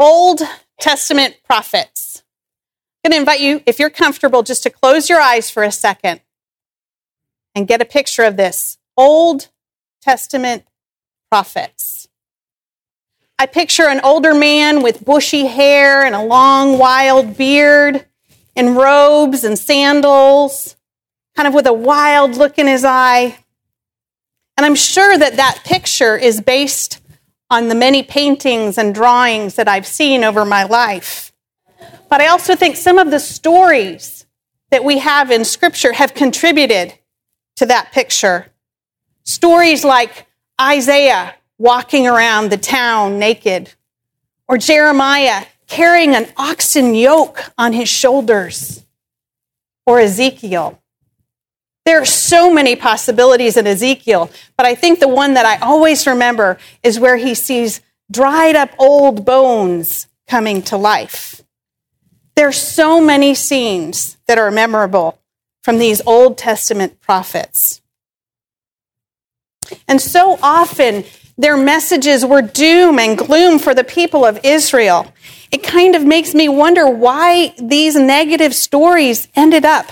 Old Testament prophets. I'm going to invite you, if you're comfortable, just to close your eyes for a second and get a picture of this. Old Testament prophets. I picture an older man with bushy hair and a long, wild beard and robes and sandals, kind of with a wild look in his eye. And I'm sure that that picture is based on the many paintings and drawings that I've seen over my life. But I also think some of the stories that we have in Scripture have contributed to that picture. Stories like Isaiah walking around the town naked, or Jeremiah carrying an oxen yoke on his shoulders, or Ezekiel. There are so many possibilities in Ezekiel, but I think the one that I always remember is where he sees dried up old bones coming to life. There are so many scenes that are memorable from these Old Testament prophets. And so often, their messages were doom and gloom for the people of Israel. It kind of makes me wonder why these negative stories ended up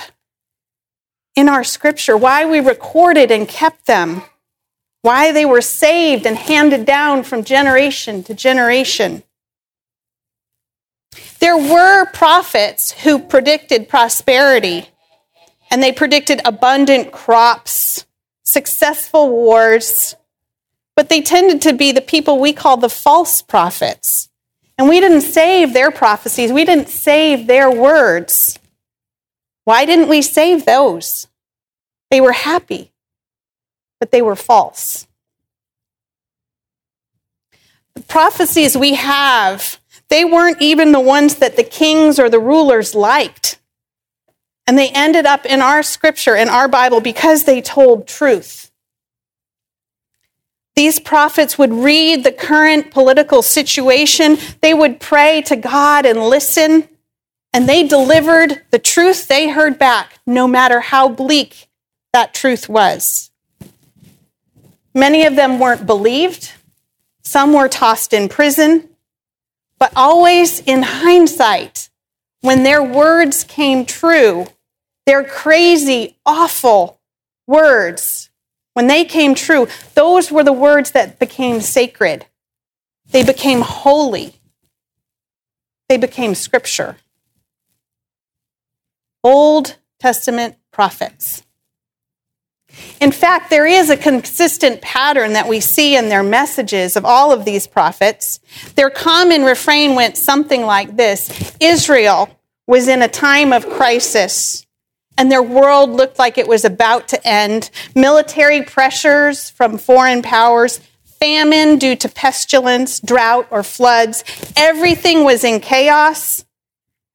in our Scripture, why we recorded and kept them, why they were saved and handed down from generation to generation. There were prophets who predicted prosperity, and they predicted abundant crops, successful wars, but they tended to be the people we call the false prophets. And we didn't save their prophecies. We didn't save their words. Why didn't we save those? They were happy, but they were false. The prophecies we have, they weren't even the ones that the kings or the rulers liked. And they ended up in our Scripture, in our Bible, because they told truth. These prophets would read the current political situation. They would pray to God and listen. And they delivered the truth they heard back, no matter how bleak that truth was. Many of them weren't believed. Some were tossed in prison. But always in hindsight, when their words came true, their crazy, awful words, when they came true, those were the words that became sacred. They became holy. They became Scripture. Old Testament prophets. In fact, there is a consistent pattern that we see in their messages of all of these prophets. Their common refrain went something like this: Israel was in a time of crisis, and their world looked like it was about to end. Military pressures from foreign powers, famine due to pestilence, drought, or floods. Everything was in chaos,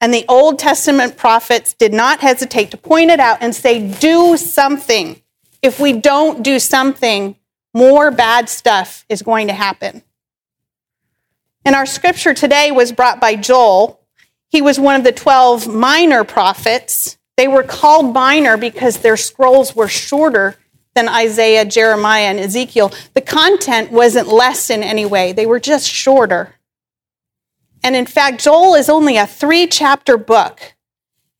and the Old Testament prophets did not hesitate to point it out and say, do something. If we don't do something, more bad stuff is going to happen. And our Scripture today was brought by Joel. He was one of the 12 minor prophets. They were called minor because their scrolls were shorter than Isaiah, Jeremiah, and Ezekiel. The content wasn't less in any way. They were just shorter. And in fact, Joel is only a 3-chapter book.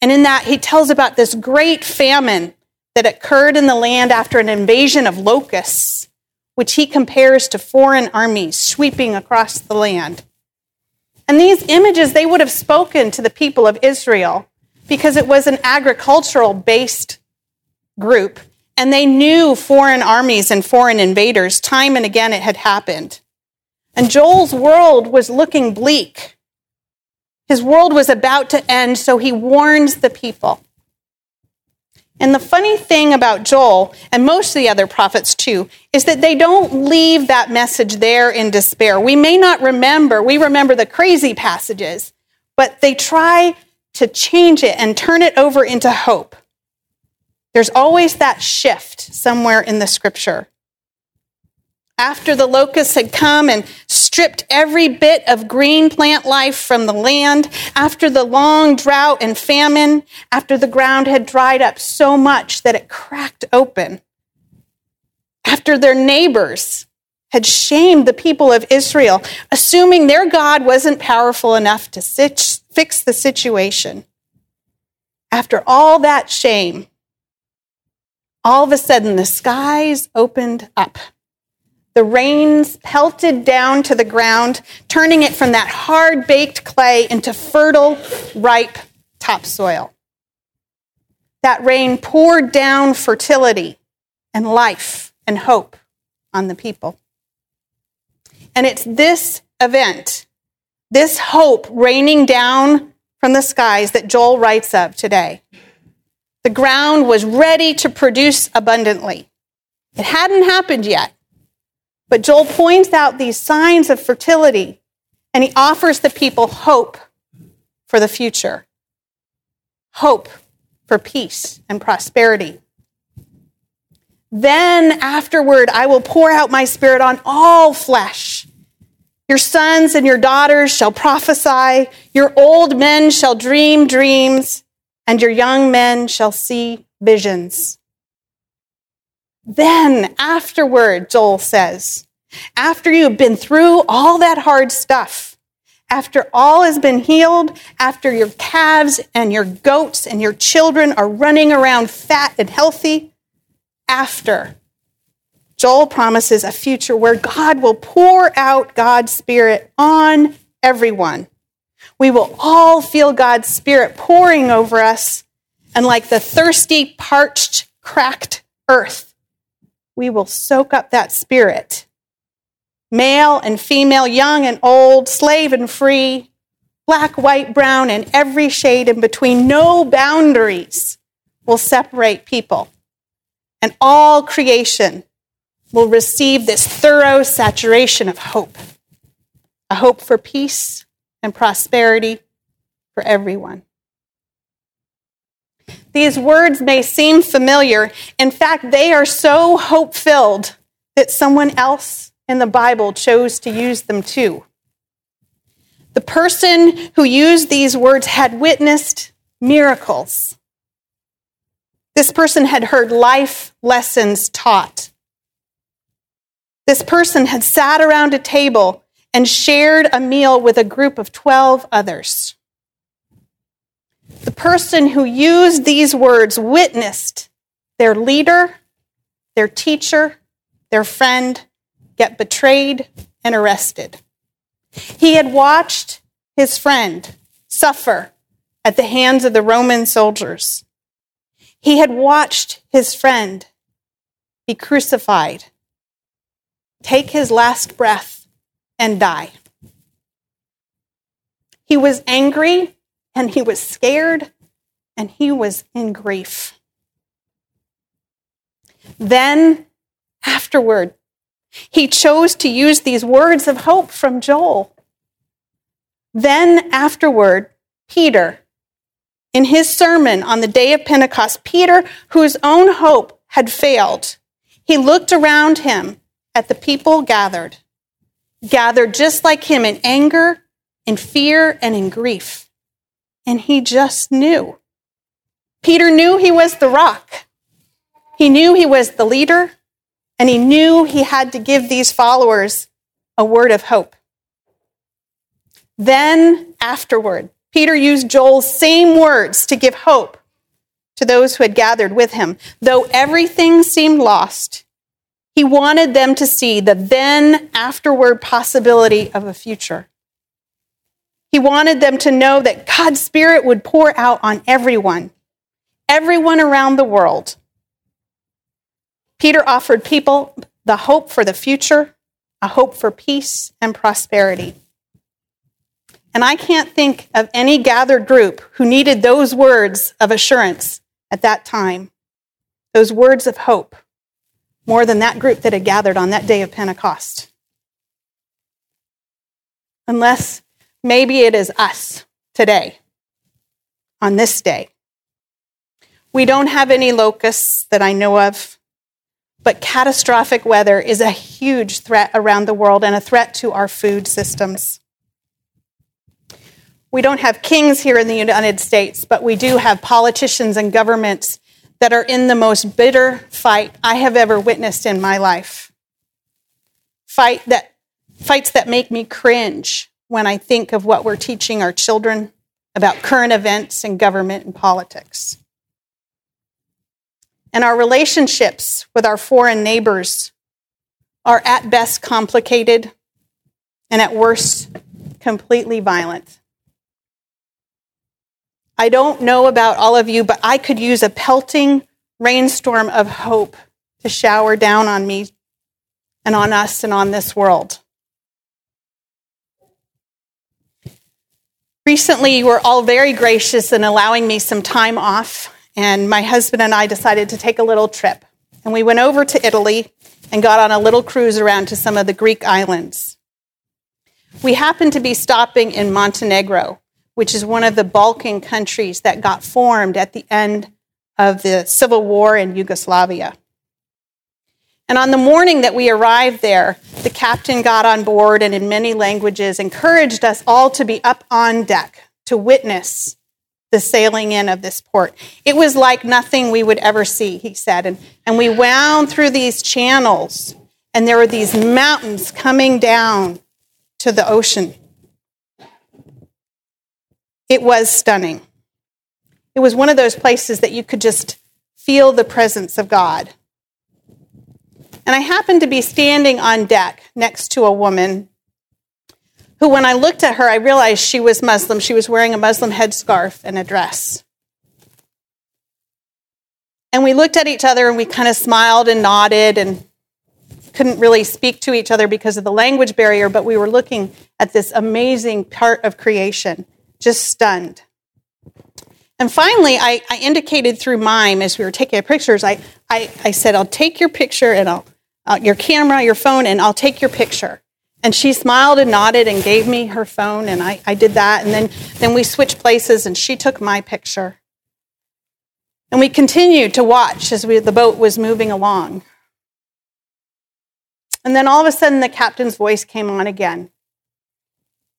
And in that, he tells about this great famine that occurred in the land after an invasion of locusts, which he compares to foreign armies sweeping across the land. And these images, they would have spoken to the people of Israel, because it was an agricultural-based group, and they knew foreign armies and foreign invaders. Time and again, it had happened. And Joel's world was looking bleak. His world was about to end, so he warns the people. And the funny thing about Joel, and most of the other prophets too, is that they don't leave that message there in despair. We may not remember, we remember the crazy passages, but they try to change it and turn it over into hope. There's always that shift somewhere in the Scripture. After the locusts had come and stripped every bit of green plant life from the land, after the long drought and famine, after the ground had dried up so much that it cracked open, after their neighbors had shamed the people of Israel, assuming their God wasn't powerful enough to fix the situation. After all that shame, all of a sudden the skies opened up. The rains pelted down to the ground, turning it from that hard-baked clay into fertile, ripe topsoil. That rain poured down fertility and life and hope on the people. And it's this event, this hope raining down from the skies, that Joel writes of today. The ground was ready to produce abundantly. It hadn't happened yet. But Joel points out these signs of fertility, and he offers the people hope for the future, hope for peace and prosperity. Then afterward, I will pour out my spirit on all flesh. Your sons and your daughters shall prophesy, your old men shall dream dreams, and your young men shall see visions. Then afterward, Joel says, after you've been through all that hard stuff, after all has been healed, after your calves and your goats and your children are running around fat and healthy, after, Joel promises a future where God will pour out God's Spirit on everyone. We will all feel God's Spirit pouring over us, and like the thirsty, parched, cracked earth, we will soak up that spirit. Male and female, young and old, slave and free, black, white, brown, and every shade in between. No boundaries will separate people. And all creation will receive this thorough saturation of hope, a hope for peace and prosperity for everyone. These words may seem familiar. In fact, they are so hope-filled that someone else in the Bible chose to use them too. The person who used these words had witnessed miracles. This person had heard life lessons taught. This person had sat around a table and shared a meal with a group of 12 others. The person who used these words witnessed their leader, their teacher, their friend get betrayed and arrested. He had watched his friend suffer at the hands of the Roman soldiers. He had watched his friend be crucified, take his last breath, and die. He was angry, and he was scared, and he was in grief. Then, afterward, he chose to use these words of hope from Joel. Then, afterward, Peter, in his sermon on the day of Pentecost, Peter, whose own hope had failed, he looked around him at the people gathered just like him in anger, in fear, and in grief. And he just knew. Peter knew he was the rock. He knew he was the leader, and he knew he had to give these followers a word of hope. Then, afterward, Peter used Joel's same words to give hope to those who had gathered with him. Though everything seemed lost, he wanted them to see the then, afterward possibility of a future. He wanted them to know that God's Spirit would pour out on everyone around the world. Peter offered people the hope for the future, a hope for peace and prosperity. And I can't think of any gathered group who needed those words of assurance at that time, those words of hope, more than that group that had gathered on that day of Pentecost. Unless maybe it is us today, on this day. We don't have any locusts that I know of, but catastrophic weather is a huge threat around the world and a threat to our food systems. We don't have kings here in the United States, but we do have politicians and governments that are in the most bitter fight I have ever witnessed in my life. fights that make me cringe when I think of what we're teaching our children about current events and government and politics. And our relationships with our foreign neighbors are at best complicated and at worst completely violent. I don't know about all of you, but I could use a pelting rainstorm of hope to shower down on me and on us and on this world. Recently, you were all very gracious in allowing me some time off, and my husband and I decided to take a little trip. And we went over to Italy and got on a little cruise around to some of the Greek islands. We happened to be stopping in Montenegro, which is one of the Balkan countries that got formed at the end of the civil war in Yugoslavia. And on the morning that we arrived there, the captain got on board and in many languages encouraged us all to be up on deck to witness the sailing in of this port. It was like nothing we would ever see, he said. And we wound through these channels, and there were these mountains coming down to the ocean. It was stunning. It was one of those places that you could just feel the presence of God. And I happened to be standing on deck next to a woman who, when I looked at her, I realized she was Muslim. She was wearing a Muslim headscarf and a dress. And we looked at each other, and we kind of smiled and nodded and couldn't really speak to each other because of the language barrier, but we were looking at this amazing part of creation, just stunned. And finally, I indicated through mime as we were taking pictures. I said, I'll take your picture, and your camera, your phone, and I'll take your picture. And she smiled and nodded and gave me her phone, and I did that. And then we switched places, and she took my picture. And we continued to watch as the boat was moving along. And then all of a sudden, the captain's voice came on again.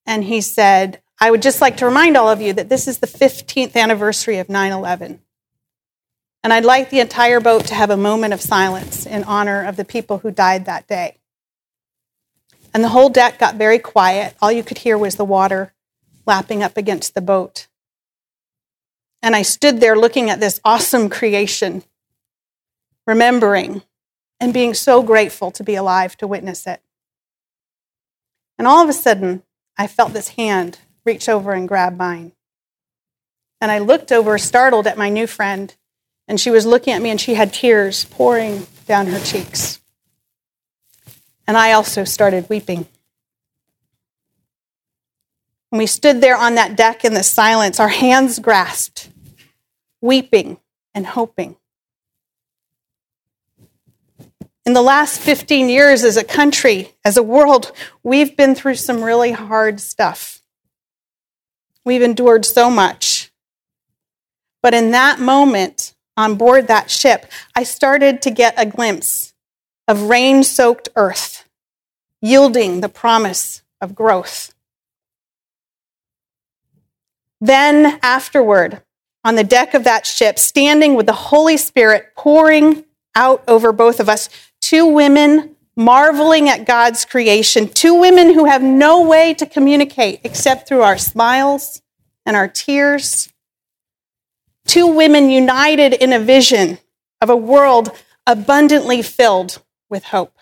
And he said, I would just like to remind all of you that this is the 15th anniversary of 9/11. And I'd like the entire boat to have a moment of silence in honor of the people who died that day. And the whole deck got very quiet. All you could hear was the water lapping up against the boat. And I stood there looking at this awesome creation, remembering and being so grateful to be alive to witness it. And all of a sudden, I felt this hand reach over and grab mine. And I looked over, startled at my new friend, and she was looking at me, and she had tears pouring down her cheeks. And I also started weeping. And we stood there on that deck in the silence, our hands grasped, weeping and hoping. In the last 15 years as a country, as a world, we've been through some really hard stuff. We've endured so much. But in that moment, on board that ship, I started to get a glimpse of rain-soaked earth, yielding the promise of growth. Then afterward, on the deck of that ship, standing with the Holy Spirit pouring out over both of us, two women marveling at God's creation, two women who have no way to communicate except through our smiles and our tears, two women united in a vision of a world abundantly filled with hope.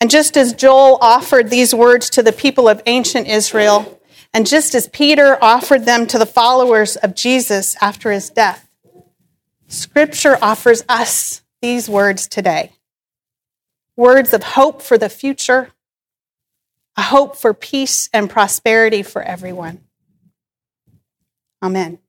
And just as Joel offered these words to the people of ancient Israel, and just as Peter offered them to the followers of Jesus after his death, Scripture offers us these words today. Words of hope for the future, a hope for peace and prosperity for everyone. Amen.